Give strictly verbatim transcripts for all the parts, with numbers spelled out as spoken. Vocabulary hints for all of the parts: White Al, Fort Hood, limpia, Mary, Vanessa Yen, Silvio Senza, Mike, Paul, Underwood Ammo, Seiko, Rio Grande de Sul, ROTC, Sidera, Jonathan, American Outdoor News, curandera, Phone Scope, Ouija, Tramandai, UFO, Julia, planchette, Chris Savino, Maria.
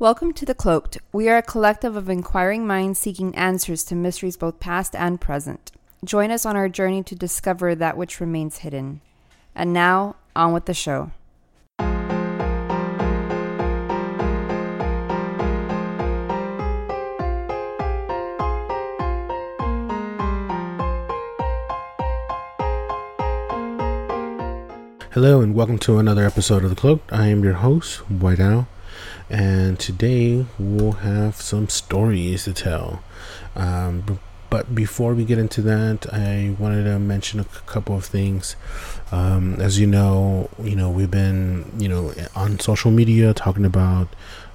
Welcome to The Cloaked. We are a collective of inquiring minds seeking answers to mysteries both past and present. Join us on our journey to discover that which remains hidden. And now, on with the show. Hello and welcome to another episode of The Cloaked. I am your host, White Al, and today we'll have some stories to tell. Um, b- but before we get into that, I wanted to mention a c- couple of things. Um, as you know, you know we've been you know on social media talking about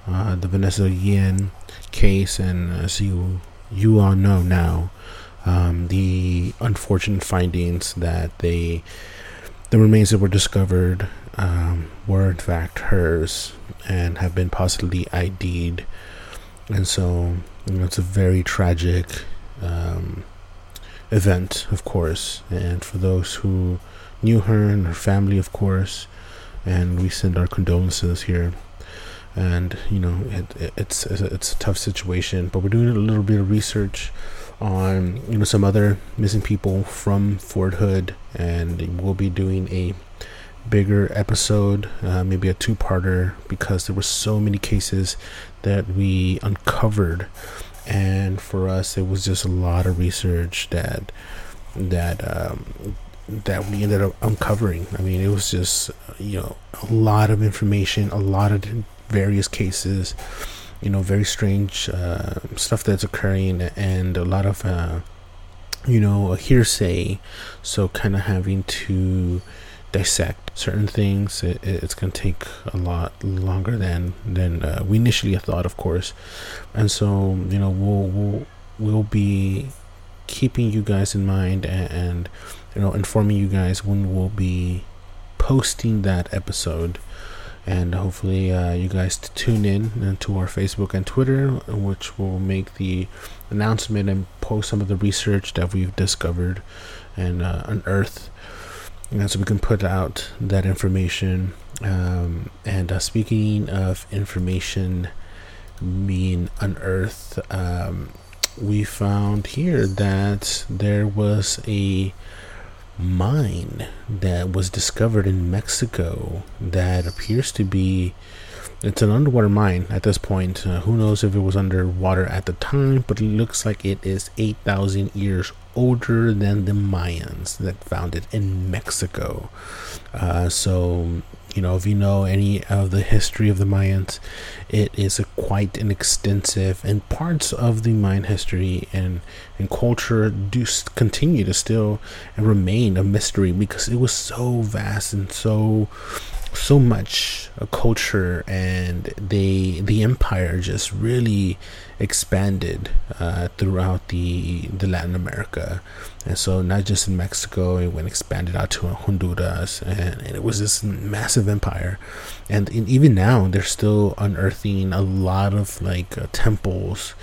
uh, the Vanessa Yen case, and as you you all know now, um, the unfortunate findings that they. The remains that were discovered um, were in fact hers and have been positively I D'd. And so, you know, it's a very tragic um, event, of course. And for those who knew her and her family, of course, and we send our condolences here. And, you know, it, it, it's, it's a tough situation, but we're doing a little bit of research on you know some other missing people from Fort Hood, and we'll be doing a bigger episode, uh, maybe a two-parter, because there were so many cases that we uncovered, and for us it was just a lot of research that that um, that we ended up uncovering. I mean, it was just you know a lot of information, a lot of various cases. You know, very strange uh, stuff that's occurring, and a lot of, uh, you know, a hearsay. So kind of having to dissect certain things, it, it's going to take a lot longer than than uh, we initially thought, of course. And so, you know, we'll we'll, we'll be keeping you guys in mind, and, and you know, informing you guys when we'll be posting that episode. And hopefully uh, you guys t- tune in to our Facebook and Twitter, which will make the announcement and post some of the research that we've discovered and uh, unearthed, and so we can put out that information. Um, and uh, speaking of information being unearthed, um, we found here that there was a mine that was discovered in Mexico that appears to be it's an underwater mine at this point. Uh, who knows if it was underwater at the time, but it looks like it is eight thousand years older than the Mayans that found it in Mexico. Uh, so you know if you know any of the history of the Mayans, it is a quite an extensive, and parts of the Mayan history and and culture do continue to still and remain a mystery, because it was so vast and so so much a culture, and they the empire just really expanded uh, throughout the the Latin America, and so not just in Mexico, it went expanded out to Honduras, and, and it was this massive empire. And in, even now they're still unearthing a lot of like uh, temples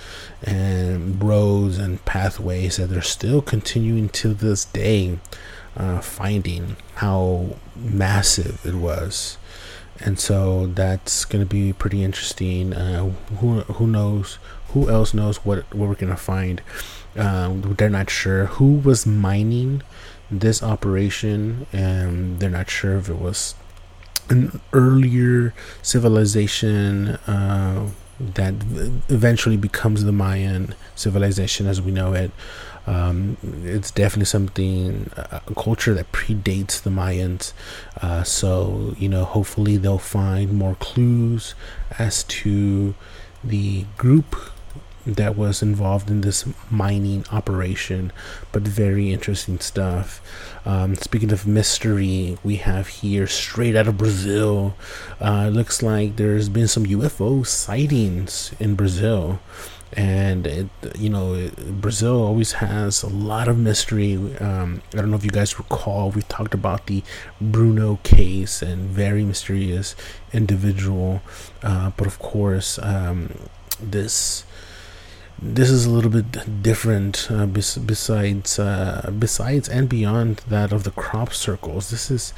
and roads and pathways that they're still continuing to this day Uh, finding how massive it was. And so that's going to be pretty interesting. Uh, who who knows? Who else knows what, what we're going to find? Um, they're not sure who was mining this operation, and they're not sure if it was an earlier civilization uh, that eventually becomes the Mayan civilization as we know it. Um, it's definitely something, a culture that predates the Mayans. Uh, so, you know, hopefully they'll find more clues as to the group that was involved in this mining operation. But very interesting stuff. Um, speaking of mystery, we have here straight out of Brazil. Uh, looks like there's been some U F O sightings in Brazil. And it, you know it, Brazil always has a lot of mystery. um I don't know if you guys recall, we talked about the Bruno case, and very mysterious individual, uh but of course um this this is a little bit different, uh, bes- besides uh besides and beyond that of the crop circles. This is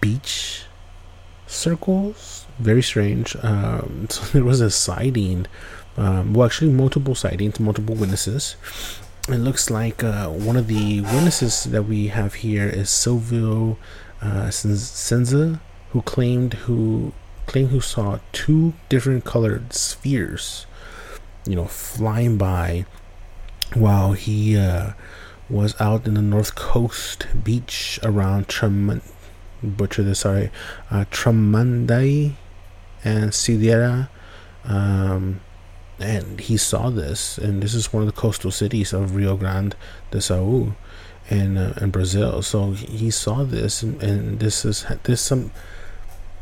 beach circles very strange. Um, so there was a sighting, um, well, actually multiple sightings, multiple witnesses. It looks like uh, one of the witnesses that we have here is Silvio uh, Senza, who claimed who claimed who saw two different colored spheres, you know, flying by while he uh, was out in the north coast beach around Tram, butcher this, sorry, uh, Tramandai and Sidera. Um, And he saw this, and this is one of the coastal cities of Rio Grande de Sul, in uh, in Brazil. So he saw this, and, and this is this some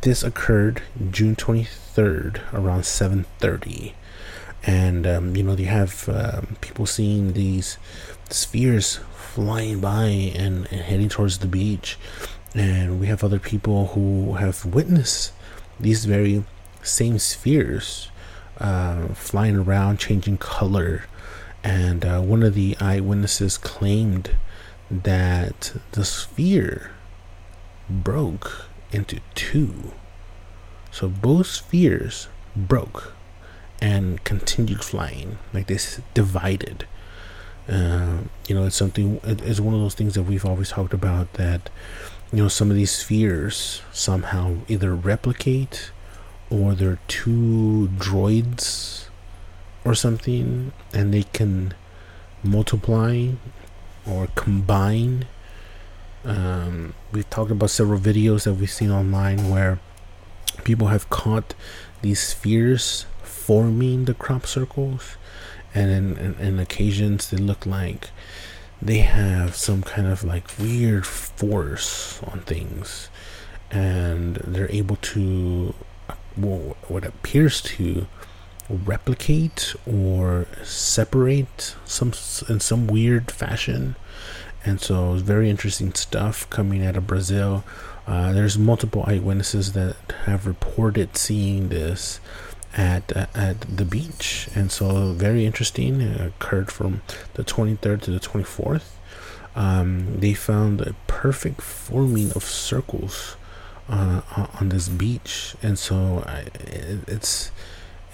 this occurred June twenty-third around seven thirty, and um, you know they have uh, people seeing these spheres flying by and, and heading towards the beach, and we have other people who have witnessed these very same spheres uh flying around, changing color. And uh, one of the eyewitnesses claimed that the sphere broke into two, so both spheres broke and continued flying, like they divided. Uh, you know, it's something, it's one of those things that we've always talked about, that you know, some of these spheres somehow either replicate, or they're two droids or something, and they can multiply or combine. Um, we've talked about several videos that we've seen online where people have caught these spheres forming the crop circles, and in, in, in occasions they look like they have some kind of like weird force on things, and they're able to, well, what appears to replicate or separate some in some weird fashion. And so it's very interesting stuff coming out of Brazil. Uh, there's multiple eyewitnesses that have reported seeing this at uh, at the beach, and so very interesting. It occurred from the twenty-third to the twenty-fourth. Um, they found a perfect forming of circles Uh, on this beach, and so I, it, it's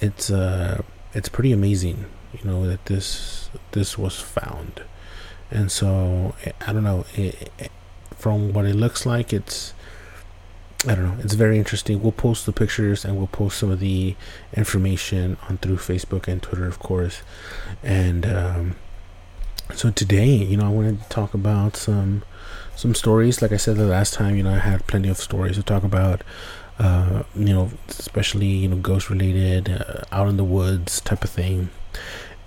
it's uh it's pretty amazing, you know, that this this was found. And so I don't know, it, it, from what it looks like, it's I don't know, it's very interesting. We'll post the pictures, and we'll post some of the information on through Facebook and Twitter, of course. And um, so today, you know, I wanted to talk about some some stories. Like I said the last time, you know, I had plenty of stories to talk about, uh, you know, especially, you know, ghost related, uh, out in the woods type of thing.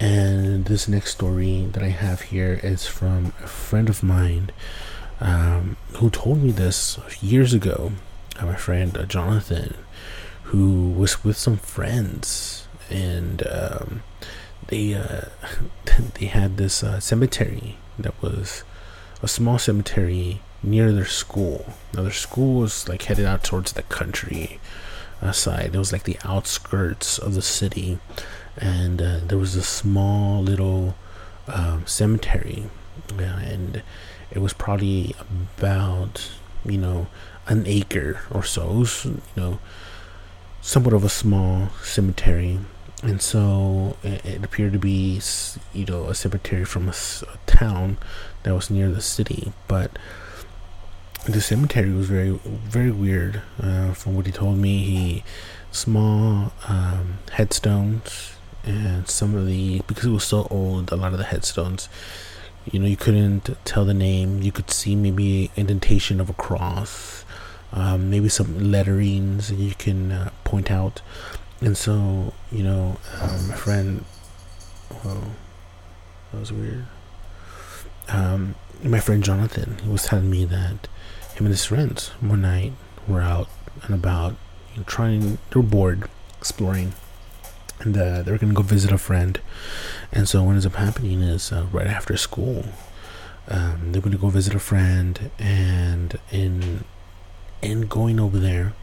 And this next story that I have here is from a friend of mine, um, who told me this years ago. My friend, uh, Jonathan, who was with some friends, and um, they, uh, they had this uh, cemetery that was a small cemetery near their school. Now their school was like headed out towards the country uh, side. It was like the outskirts of the city, and uh, there was a small little um, cemetery, uh, and it was probably about, you know, an acre or so. It was, you know, somewhat of a small cemetery. And so it appeared to be, you know, a cemetery from a, a town that was near the city. But the cemetery was very, very weird. Uh, from what he told me, he small um, headstones, and some of the, because it was so old, a lot of the headstones, you know, you couldn't tell the name. You could see maybe indentation of a cross, um, maybe some letterings that you can uh, point out. And so, you know, um, my friend, whoa, that was weird. Um, my friend Jonathan, he was telling me that him and his friends one night were out and about, you know, trying, they were bored, exploring, and uh, they were going to go visit a friend. And so what ends up happening is uh, right after school, um, they were going to go visit a friend, and in, in going over there,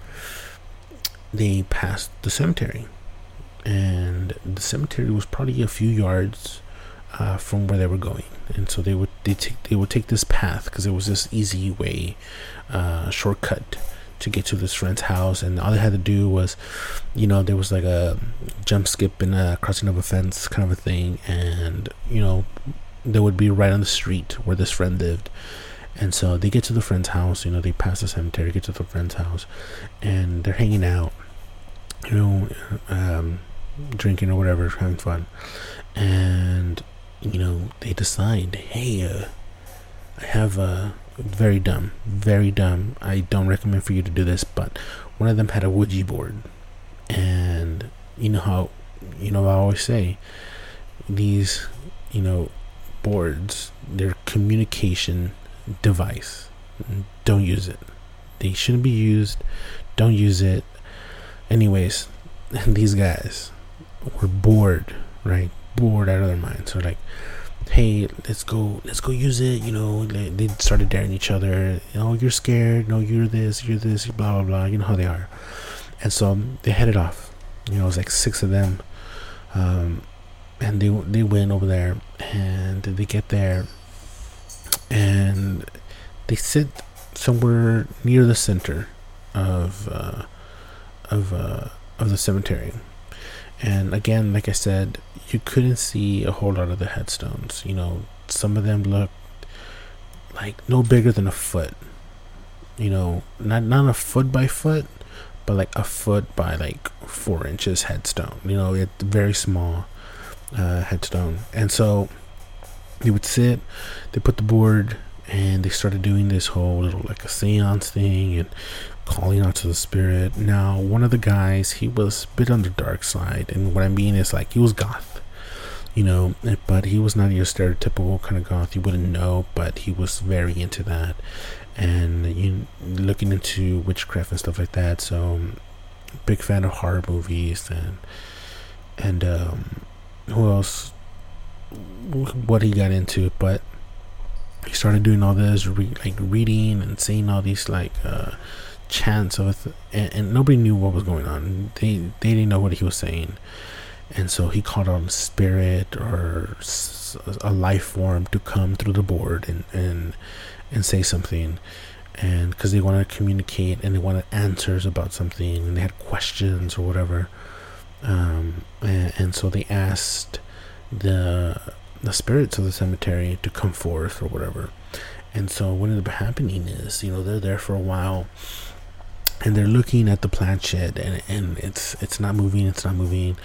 they passed the cemetery, and the cemetery was probably a few yards uh, from where they were going. And so they would they take they would take this path because it was this easy way, uh, shortcut to get to this friend's house, and all they had to do was, you know, there was like a jump, skip, and a crossing of a fence kind of a thing, and you know, they would be right on the street where this friend lived. And so they get to the friend's house, you know, they pass the cemetery, get to the friend's house, and they're hanging out, you know, um, drinking or whatever, having fun. And you know, they decide, hey, uh, I have a uh, very dumb, very dumb. I don't recommend for you to do this, but one of them had a Ouija board, and you know how, you know, I always say these, you know, boards, they're communication device. Don't use it. They shouldn't be used. Don't use it. Anyways, these guys were bored, right? Bored out of their minds. So like, hey, let's go, let's go use it. You know, they started daring each other. Oh, you're scared. No, you're this, you're this, blah, blah, blah. You know how they are. And so they headed off. You know, it was like six of them. Um, and they they went over there, and they get there, and they sit somewhere near the center of uh, of uh, of the cemetery. And again, like I said, you couldn't see a whole lot of the headstones. You know, some of them looked like no bigger than a foot. You know, not not a foot by foot, but like a foot by like four inches headstone. You know, it's very small uh, headstone. And so they would sit, they put the board, and they started doing this whole little like a seance thing and calling out to the spirit. Now, one of the guys, he was a bit on the dark side, and what I mean is like he was goth, you know, but he was not your stereotypical kind of goth. You wouldn't know, but he was very into that, and you looking into witchcraft and stuff like that. So, big fan of horror movies, and and um, who else? What he got into, but he started doing all this re- like reading and saying all these like. Uh, chance of it th- and, and nobody knew what was going on. They they didn't know what he was saying, and so he called on a spirit or s- a life form to come through the board and and and say something, and because they wanted to communicate and they wanted answers about something, and they had questions or whatever, um and, and so they asked the the spirits of the cemetery to come forth or whatever. And so what ended up happening is, you know, they're there for a while, and they're looking at the plant shed, and, and it's it's not moving, it's not moving.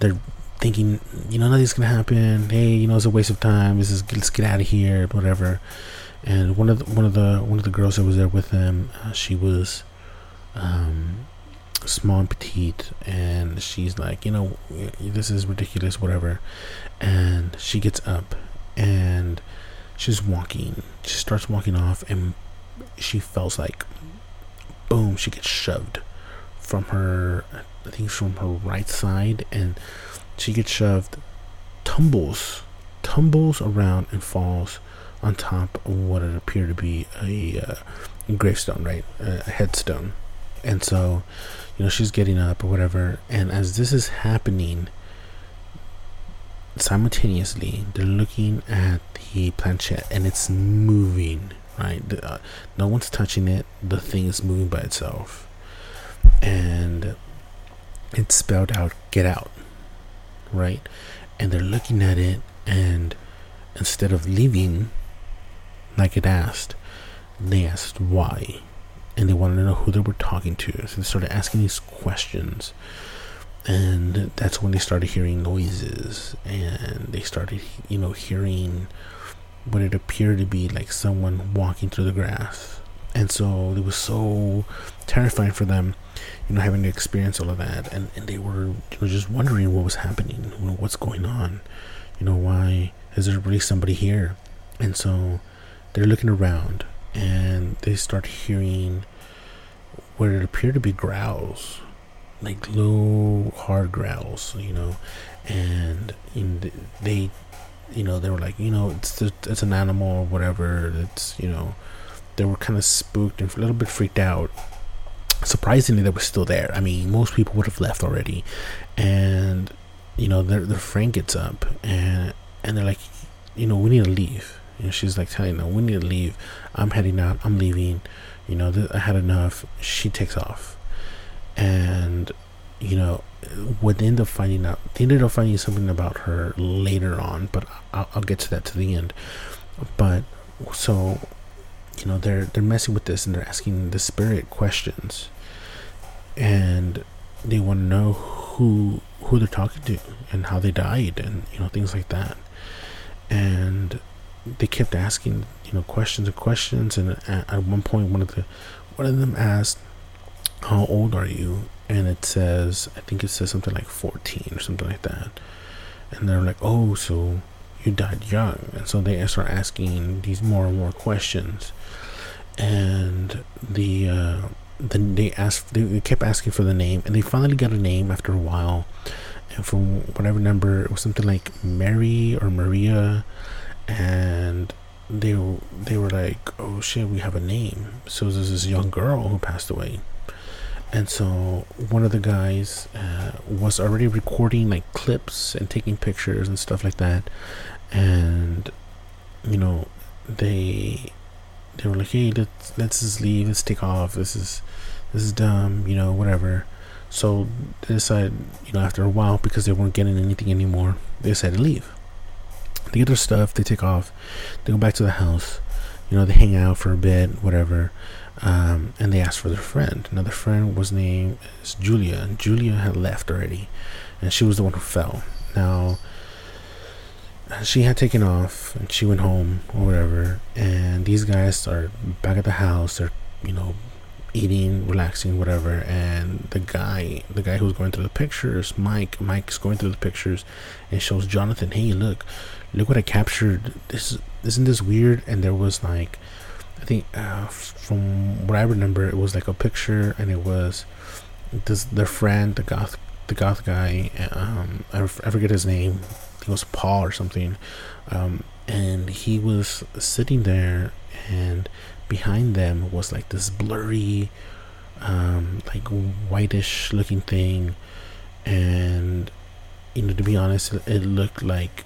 They're thinking, you know, nothing's gonna happen. Hey, you know, it's a waste of time. This is let's get out of here, whatever. And one of the, one of the one of the girls that was there with them, uh, she was um, small and petite, and she's like, you know, this is ridiculous, whatever. And she gets up, and she's walking. She starts walking off, and she feels like, boom, she gets shoved from her, I think from her right side, and she gets shoved, tumbles, tumbles around, and falls on top of what it appeared to be a uh, gravestone, right, a headstone. And so, you know, she's getting up or whatever, and as this is happening, simultaneously, they're looking at the planchette, and it's moving, right? The, uh, no one's touching it. The thing is moving by itself, and it's spelled out, "Get out," right? And they're looking at it, and instead of leaving, like it asked, they asked why, and they wanted to know who they were talking to. So they started asking these questions. And that's when they started hearing noises, and they started, you know, hearing what it appeared to be like someone walking through the grass. And so it was so terrifying for them, you know, having to experience all of that. And, and they were, you know, just wondering what was happening, you know, what's going on, you know, why is there really somebody here? And so they're looking around, and they start hearing what it appeared to be growls. Like low, hard growls, you know, and they, you know, they were like, you know, it's it's an animal or whatever. It's, you know, they were kind of spooked and a little bit freaked out. Surprisingly, they were still there. I mean, most people would have left already. And, you know, their their friend gets up, and and they're like, you know, we need to leave. You know, she's like telling them, we need to leave. I'm heading out. I'm leaving. you know, th- I had enough. She takes off. And, you know, within the finding out, they ended up finding something about her later on, but I'll, I'll get to that to the end. But so, you know, they're they're messing with this, and they're asking the spirit questions, and they want to know who who they're talking to and how they died, and, you know, things like that. And they kept asking, you know, questions and questions. And at, at one point, one of the one of them asked, "How old are you?" And it says, I think it says something like fourteen or something like that. And they're like, "Oh, so you died young." And so they start asking these more and more questions. And the uh, then they asked, they kept asking for the name, and they finally got a name after a while. And from whatever number, it was something like Mary or Maria. And they they were like, "Oh shit, we have a name." So there's this young girl who passed away. And so one of the guys uh, was already recording like clips and taking pictures and stuff like that. And, you know, they they were like, "Hey, let's let's just leave. Let's take off. This is this is dumb. You know, whatever." So they decided, you know, after a while, because they weren't getting anything anymore, they decided to leave. They get their stuff. They take off. They go back to the house. You know, they hang out for a bit, whatever. Um, and they asked for their friend. Now, their friend was named is Julia. And Julia had left already. And she was the one who fell. Now, she had taken off. And she went home or whatever. And these guys are back at the house. They're, you know, eating, relaxing, whatever. And the guy, the guy who's going through the pictures, Mike. Mike's going through the pictures and shows Jonathan, "Hey, look. Look what I captured. This isn't this weird?" And there was like, I think uh, from what I remember, it was like a picture, and it was this their friend, the goth, the goth guy. Um, I, f- I forget his name. I think it was Paul or something. Um, and he was sitting there, and behind them was like this blurry, um, like whitish looking thing, and, you know, to be honest, it, it looked like,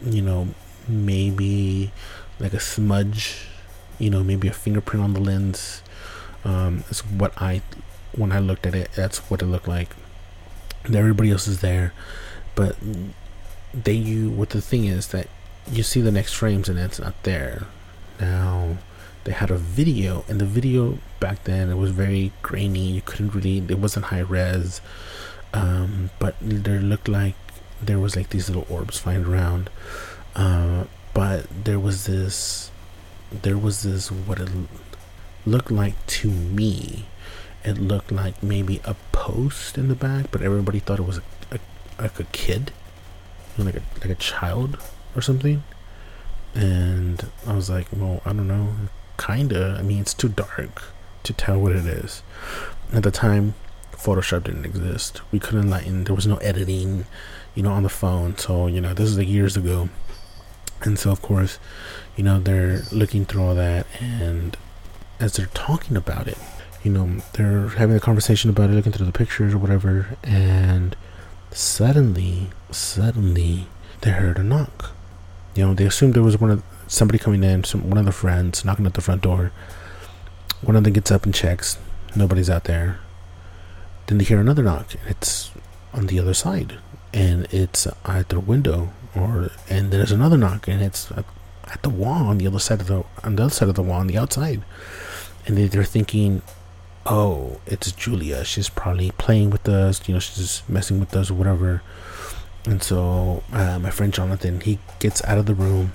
you know, maybe like a smudge, you know, maybe a fingerprint on the lens. Um, it's what I, when I looked at it, that's what it looked like. And everybody else is there, but they, you, what the thing is that you see the next frames and it's not there. Now, they had a video, and the video back then, it was very grainy. You couldn't really, it wasn't high res. Um, but there looked like there was like these little orbs flying around. Uh, but there was this, there was this, what it looked like to me, it looked like maybe a post in the back, but everybody thought it was a, a, like a kid, you know, like a, like a child or something. And I was like, well, I don't know, kinda. I mean, it's too dark to tell what it is. At the time, Photoshop didn't exist. We couldn't lighten. There was no editing, you know, on the phone. So, you know, this is like years ago. And so, of course, you know, they're looking through all that. And as they're talking about it, you know, they're having a conversation about it, looking through the pictures or whatever. And suddenly, suddenly, they heard a knock. You know, they assumed there was one of somebody coming in, some, one of the friends knocking at the front door. One of them gets up and checks. Nobody's out there. Then they hear another knock, and it's on the other side, and it's at their window, or and there's another knock, and it's at the wall on the other side of the on the other side of the wall on the outside, and they're thinking, "Oh, it's Julia. She's probably playing with us. You know, she's just messing with us, or whatever." And so uh, my friend Jonathan, he gets out of the room,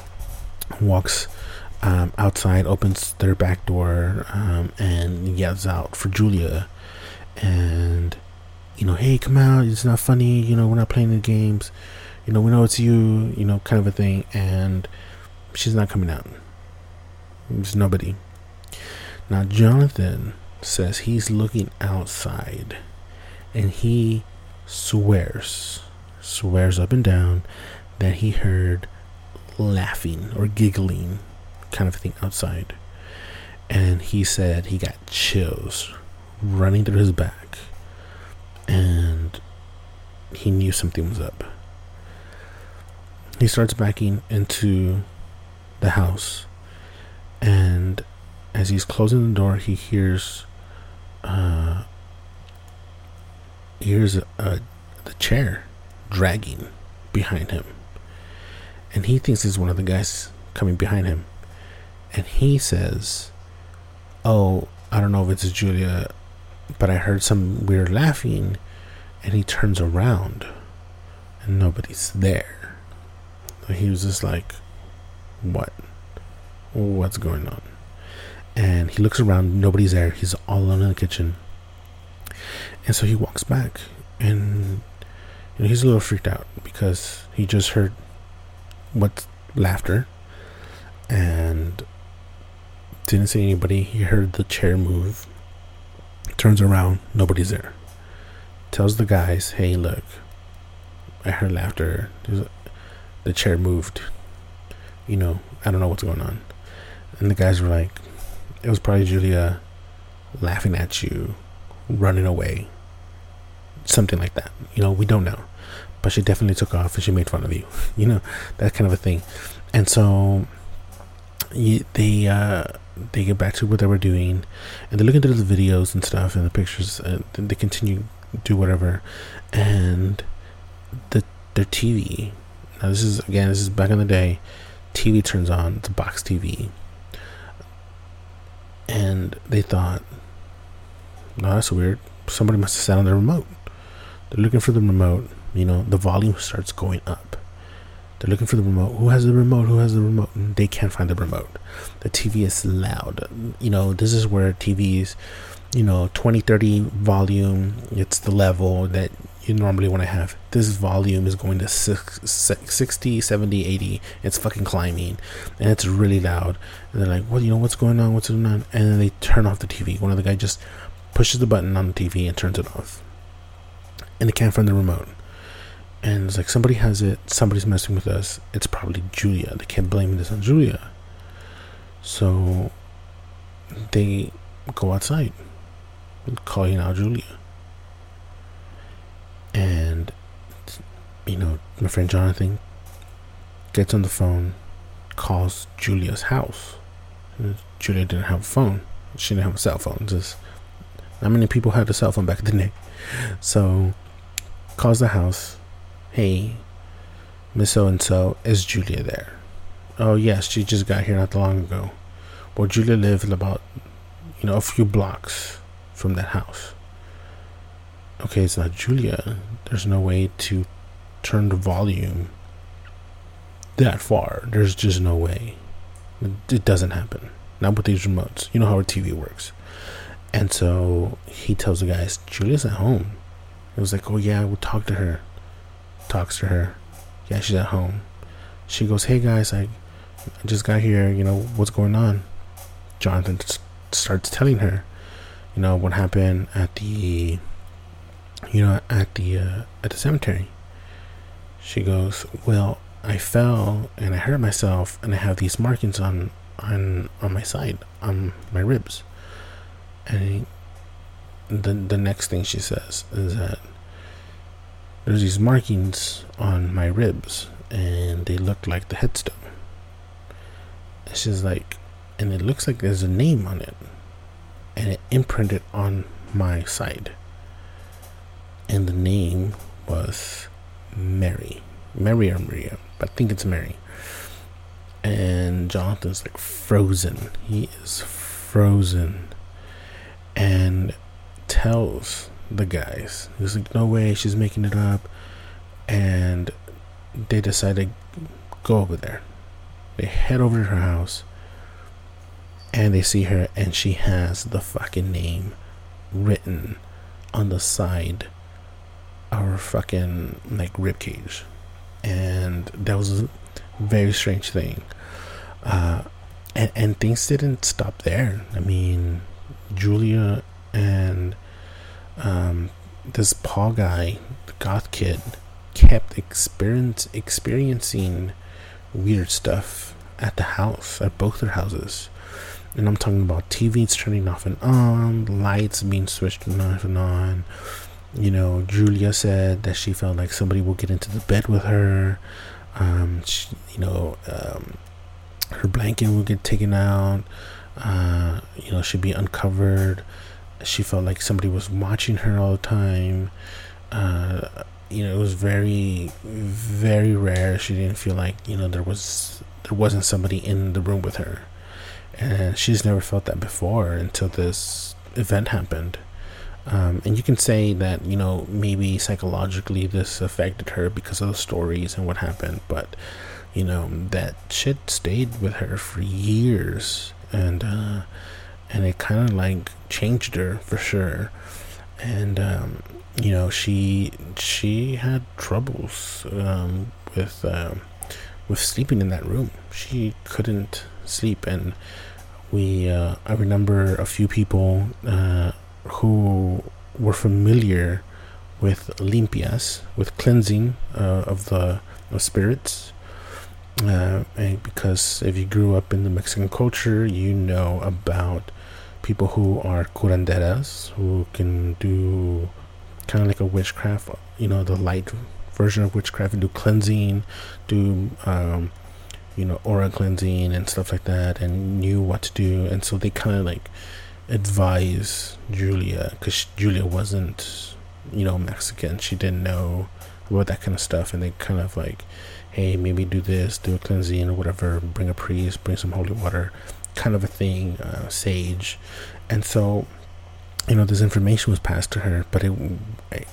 walks um, outside, opens their back door, um, and yells out for Julia. And, you know, "Hey, come out. It's not funny. You know, we're not playing the games. You know, we know it's you," you know, kind of a thing. And she's not coming out. There's nobody. Now, Jonathan says he's looking outside, and he swears, swears up and down that he heard laughing or giggling kind of thing outside. And he said he got chills running through his back, and he knew something was up. He starts backing into the house, and as he's closing the door, he hears uh, hears a, a, the chair dragging behind him, and he thinks it's one of the guys coming behind him, and he says, "Oh, I don't know if it's Julia, but I heard some weird laughing," and he turns around, and nobody's there. So he was just like, "What? What's going on?" And he looks around, nobody's there. He's all alone in the kitchen. And so he walks back, and you know, he's a little freaked out because he just heard what laughter, and didn't see anybody. He heard the chair move, turns around, nobody's there. Tells the guys, "Hey, look, I heard laughter. The chair moved. You know, I don't know what's going on." And the guys were like, "It was probably Julia laughing at you, running away, something like that. You know, we don't know, but she definitely took off and she made fun of you." You know, that kind of a thing. And so they uh, they get back to what they were doing, and they're looking through the videos and stuff and the pictures, and they continue to do whatever. And the their T V. Now this is again, this is back in the day. T V turns on. It's a box T V. And they thought, "No, that's weird. Somebody must have sat on the remote." They're looking for the remote. You know, the volume starts going up. They're looking for the remote. Who has the remote? Who has the remote? And they can't find the remote. The T V is loud. You know, this is where T Vs, you know, twenty, thirty volume. It's the level that you normally want to have. This volume is going to sixty, seventy, eighty. It's fucking climbing, and it's really loud. And they're like, "Well, you know what's going on? What's going on?" And then they turn off the T V. One of the guys just pushes the button on the T V and turns it off. And they can't find the remote. And it's like, somebody has it. Somebody's messing with us. It's probably Julia. They can't blame this on Julia. So they go outside, calling out Julia. And, you know, my friend Jonathan gets on the phone, calls Julia's house. Julia didn't have a phone. She didn't have a cell phone. Just not many people had a cell phone back in the day. So, calls the house. "Hey, Miss So-and-so, is Julia there?" "Oh, yes, she just got here not long ago." "Well, Julia lived about, you know, a few blocks from that house." "Okay, it's not Julia. There's no way to turn the volume that far. There's just no way. It doesn't happen. Not with these remotes. You know how a T V works." And so he tells the guys, "Julia's at home." It was like, "Oh yeah, we'll talk to her." Talks to her. "Yeah, she's at home." She goes, "Hey guys, I, I just got here. You know, what's going on?" Jonathan t- starts telling her, you know, what happened at the... you know, at the uh, at the cemetery. She goes, "Well, I fell and I hurt myself, and I have these markings on on, on my side, on my ribs." And the the next thing she says is that there's these markings on my ribs, and they look like the headstone. And she's like, "And it looks like there's a name on it, and it imprinted on my side." And the name was Mary. Mary or Maria. But I think it's Mary. And Jonathan's like frozen. He is frozen. And tells the guys. He's like, "No way. She's making it up." And they decide to go over there. They head over to her house. And they see her. And she has the fucking name written on the side. Our fucking like ribcage. And that was a very strange thing. Uh, and, and things didn't stop there. I mean, Julia and um, this Paul guy, the goth kid, kept experience experiencing weird stuff at the house, at both their houses. And I'm talking about T Vs turning off and on, lights being switched off and on. You know, Julia said that she felt like somebody will get into the bed with her. Um, she, you know, um, her blanket will get taken out. uh, you know, she'd be uncovered. She felt like somebody was watching her all the time. Uh, you know, it was very, very rare. She didn't feel like, you know, there was, there wasn't somebody in the room with her. And she's never felt that before until this event happened. Um, and you can say that, you know, maybe psychologically this affected her because of the stories and what happened. But, you know, that shit stayed with her for years. And, uh, and it kind of like changed her for sure. And, um, you know, she, she had troubles, um, with, um, with sleeping in that room. She couldn't sleep. And we, uh, I remember a few people, uh, who were familiar with limpias, with cleansing uh, of the of spirits, uh, and because if you grew up in the Mexican culture, you know about people who are curanderas, who can do kind of like a witchcraft, you know, the light version of witchcraft, and do cleansing, do um, you know, aura cleansing and stuff like that, and knew what to do. And so they kind of like advise Julia, because Julia wasn't, you know, Mexican. She didn't know about that kind of stuff, and they kind of like, hey, maybe do this, do a cleansing or whatever, bring a priest, bring some holy water, kind of a thing, uh, sage. And so, you know, this information was passed to her, but it, I,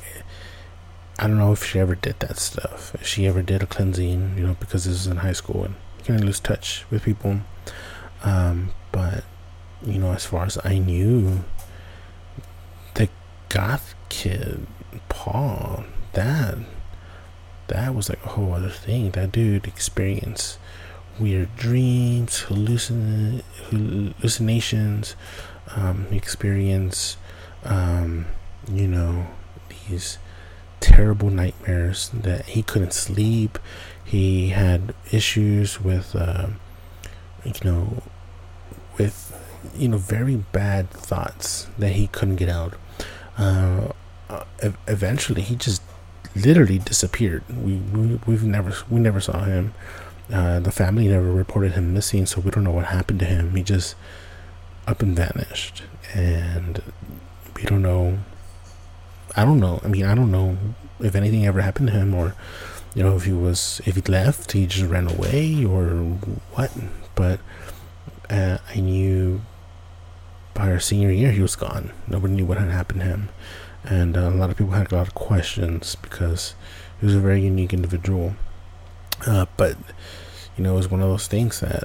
I don't know if she ever did that stuff, if she ever did a cleansing, you know, because this is in high school and you kind of lose touch with people. Um, but you know, as far as I knew, the goth kid, Paul, that, that was like a whole other thing. That dude experienced weird dreams, hallucin- hallucinations, um, experience, um, you know, these terrible nightmares that he couldn't sleep. He had issues with, uh, you know, with, you know, very bad thoughts that he couldn't get out. Uh, eventually, he just literally disappeared. We, we we've never we never saw him. Uh, the family never reported him missing, so we don't know what happened to him. He just up and vanished, and we don't know. I don't know. I mean, I don't know if anything ever happened to him, or you know, if he was if he left, he just ran away, or what. But uh, I knew. Our senior year, he was gone. Nobody knew what had happened to him, and uh, a lot of people had a lot of questions because he was a very unique individual. Uh, but you know, it was one of those things that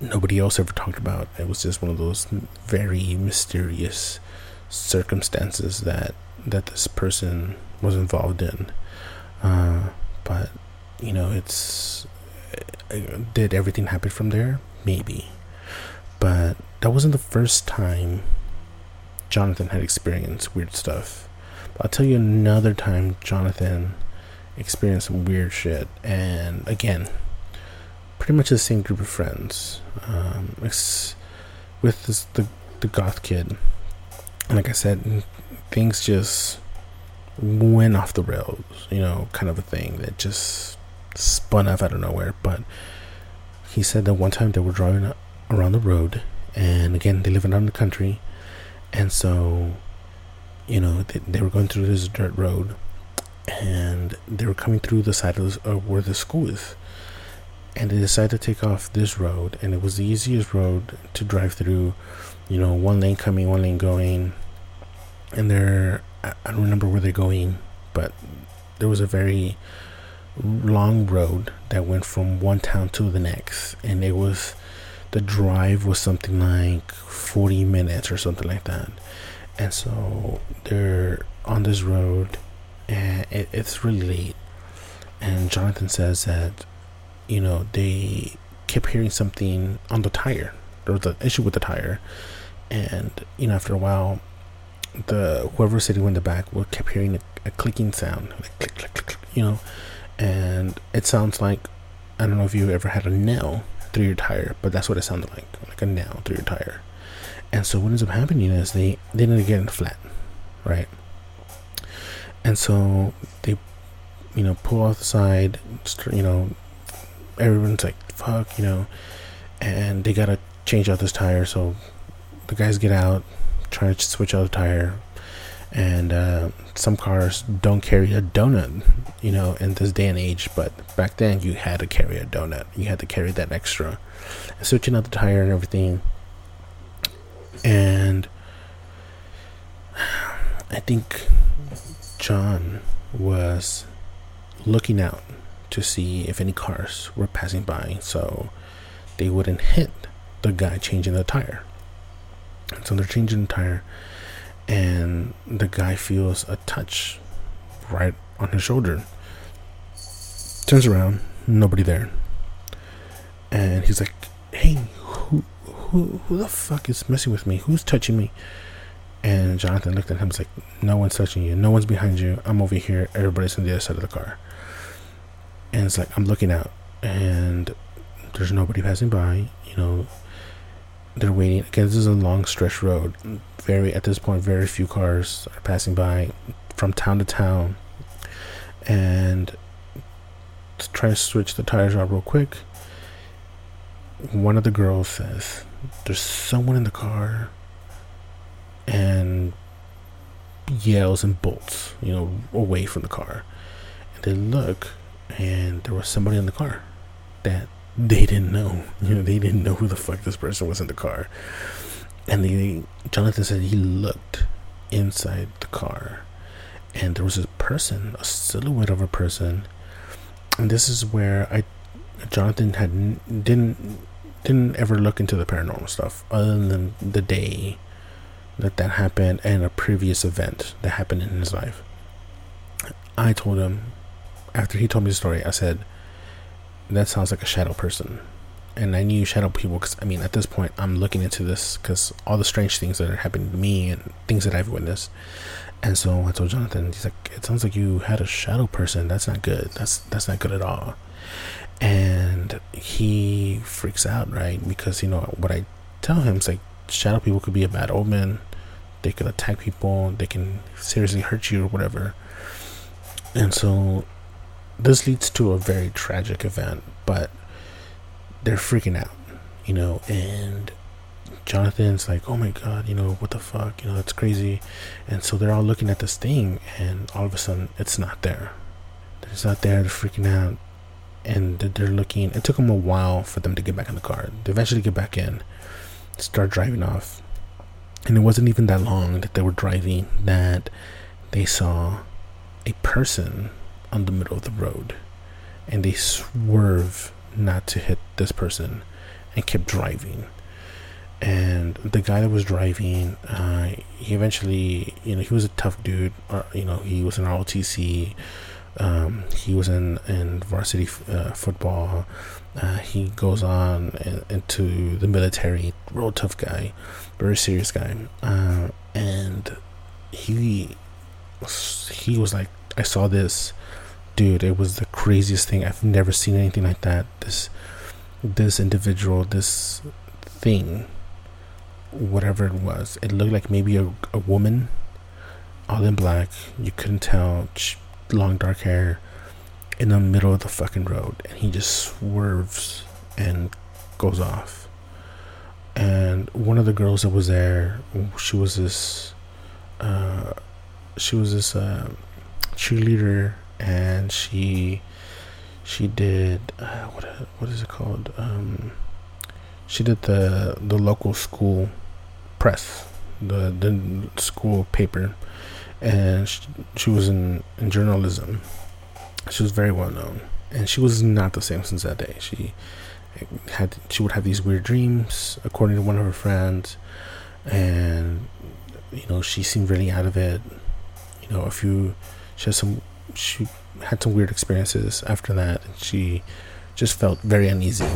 nobody else ever talked about. It was just one of those very mysterious circumstances that that this person was involved in. Uh, but you know, it's did everything happen from there? Maybe, but that wasn't the first time Jonathan had experienced weird stuff. But I'll tell you another time Jonathan experienced some weird shit. And again, pretty much the same group of friends. Um, it's with this, the, the goth kid. Like I said, things just went off the rails. You know, kind of a thing that just spun off out of nowhere. But he said that one time they were driving around the road. And again, they live around the country, and so, you know, they, they were going through this dirt road, and they were coming through the side of, this, of where the school is, and they decided to take off this road, and it was the easiest road to drive through, you know, one lane coming, one lane going, and they're, I don't remember where they're going, but there was a very long road that went from one town to the next, and it was, the drive was something like forty minutes or something like that. And so they're on this road, and it, it's really late. And Jonathan says that, you know, they kept hearing something on the tire. There was an issue with the tire. And, you know, after a while, the whoever was sitting in the back kept hearing a, a clicking sound. Like click, click, click, click, you know. And it sounds like, I don't know if you ever had a nail through your tire, but that's what it sounded like, like a nail through your tire. And so what ends up happening is they, they didn't get in the flat, right? And so they, you know, pull off the side, you know, everyone's like, fuck, you know, and they got a change out this tire. So the guys get out, try to switch out the tire, and uh, some cars don't carry a donut, you know, in this day and age. But back then, you had to carry a donut. You had to carry that extra. And switching out the tire and everything. And I think John was looking out to see if any cars were passing by so they wouldn't hit the guy changing the tire. So they're changing the tire, and the guy feels a touch right on his shoulder. Turns around, nobody there. And he's like, hey, who who, who the fuck is messing with me? Who's touching me? And Jonathan looked at him and was like, no one's touching you. No one's behind you. I'm over here. Everybody's on the other side of the car. And it's like, I'm looking out, and there's nobody passing by. You know, they're waiting. Again, this is a long stretch road. Very, at this point, very few cars are passing by from town to town. And to try to switch the tires out real quick, one of the girls says, there's someone in the car, and yells and bolts, you know, away from the car. And they look, and there was somebody in the car that they didn't know. You know, they didn't know who the fuck this person was in the car. And they, Jonathan said he looked inside the car, and there was a person, a silhouette of a person. And this is where I, Jonathan had didn't didn't ever look into the paranormal stuff other than the day that that happened and a previous event that happened in his life. I told him, after he told me the story, I said, that sounds like a shadow person. And I knew shadow people because, I mean, at this point, I'm looking into this because all the strange things that are happening to me and things that I've witnessed. And so I told Jonathan, he's like, it sounds like you had a shadow person. That's not good. That's that's not good at all. And he freaks out, right? Because, you know, what I tell him is like, shadow people could be a bad omen. They could attack people. They can seriously hurt you or whatever. And so this leads to a very tragic event, but they're freaking out, you know, and Jonathan's like, oh my God, you know, what the fuck, you know, that's crazy. And so they're all looking at this thing, and all of a sudden it's not there. It's not there. They're freaking out, and they're looking. It took them a while for them to get back in the car. They eventually get back in, start driving off. And it wasn't even that long that they were driving that they saw a person on the middle of the road, and they swerve not to hit this person and kept driving. And the guy that was driving, uh, he eventually, you know, he was a tough dude, or, you know, he was in R O T C, um, he was in, in varsity uh, football, uh, he goes on in, into the military, real tough guy, very serious guy, uh, and he he was like, I saw this, dude, it was the craziest thing. I've never seen anything like that. This this individual, this thing, whatever it was, it looked like maybe a, a woman, all in black. You couldn't tell. Long dark hair, in the middle of the fucking road. And he just swerves and goes off. And one of the girls that was there, she was this, uh, she was this uh, cheerleader. And she, she did uh, what? What is it called? Um, she did the the local school press, the the school paper, and she, she was in, in journalism. She was very well known, and she was not the same since that day. She had she would have these weird dreams, according to one of her friends, and you know she seemed really out of it. You know, a few she had some. She had some weird experiences after that. She just felt very uneasy.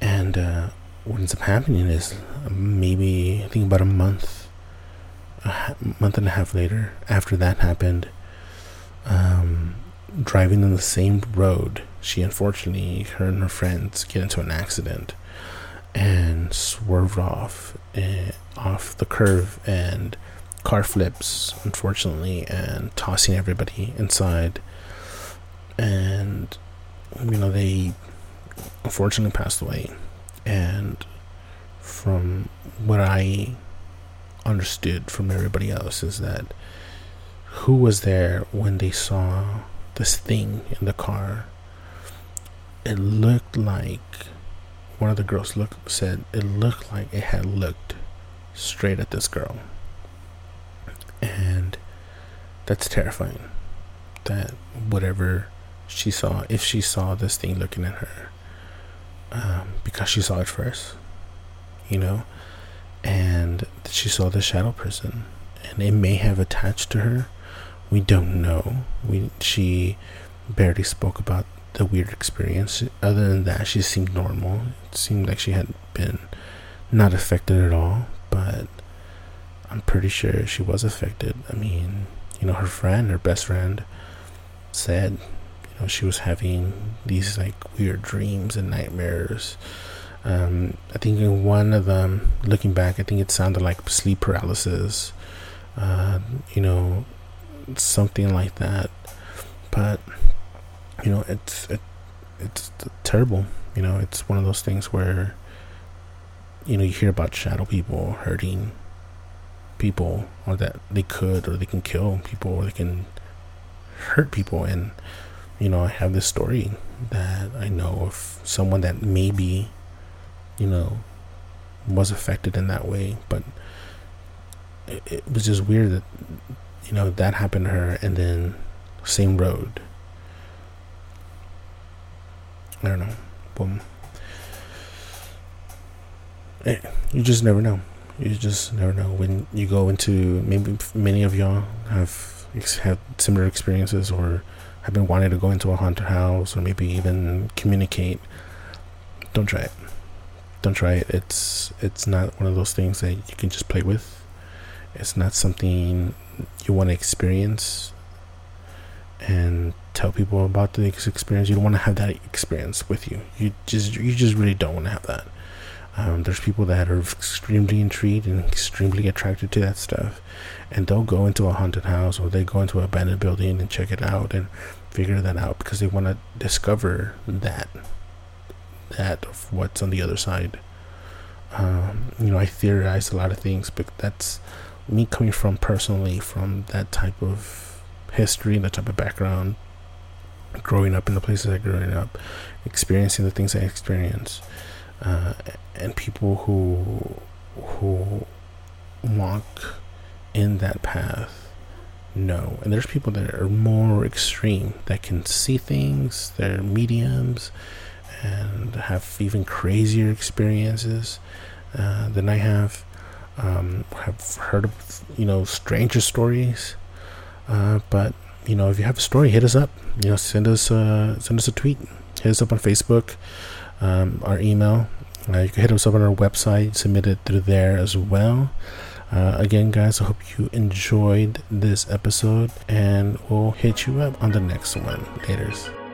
And uh, what ends up happening is maybe, I think about a month, a month and a half later, after that happened, um, driving on the same road, she unfortunately, her and her friends get into an accident and swerved off, uh, off the curve, and car flips, unfortunately, and tossing everybody inside. And you know, they unfortunately passed away. And from what I understood from everybody else, is that who was there when they saw this thing in the car? It looked like, one of the girls looked, said it looked like it had looked straight at this girl. And that's terrifying, that whatever she saw, if she saw this thing looking at her, um, because she saw it first, you know, and she saw the shadow person, and it may have attached to her. We don't know. We she barely spoke about the weird experience. Other than that, she seemed normal. It seemed like she had been not affected at all, but I'm pretty sure she was affected. I mean, you know, her friend, her best friend, said, you know, she was having these like weird dreams and nightmares. Um, I think in one of them, looking back, I think it sounded like sleep paralysis, uh, you know, something like that. But, you know, it's it, it's terrible. You know, it's one of those things where, you know, you hear about shadow people hurting people, or that they could, or they can kill people, or they can hurt people. And, you know, I have this story that I know of someone that maybe, you know, was affected in that way, but it, it was just weird that, you know, that happened to her, and then same road. I don't know. Boom. It, you just never know. You just never know when you go into, maybe many of y'all have had similar experiences, or have been wanting to go into a haunted house, or maybe even communicate. Don't try it. Don't try it. It's it's not one of those things that you can just play with. It's not something you want to experience and tell people about the experience. You don't want to have that experience with you. You just you just really don't want to have that. Um, there's people that are extremely intrigued and extremely attracted to that stuff, and they'll go into a haunted house, or they go into an abandoned building and check it out and figure that out, because they want to discover that that of what's on the other side. Um, you know, I theorized a lot of things, but that's me coming from personally from that type of history and that type of background, growing up in the places I grew up, experiencing the things I experienced. Uh, and people who who walk in that path know. And there's people that are more extreme, that can see things, they're mediums, and have even crazier experiences uh, than I have. Um, have heard of, you know, stranger stories. Uh, but, you know, if you have a story, hit us up. You know, send us a, send us a tweet. Hit us up on Facebook. Um, our email, uh, you can hit us up on our website, submit it through there as well. Uh, again, guys, I hope you enjoyed this episode, and we'll hit you up on the next one. Laters.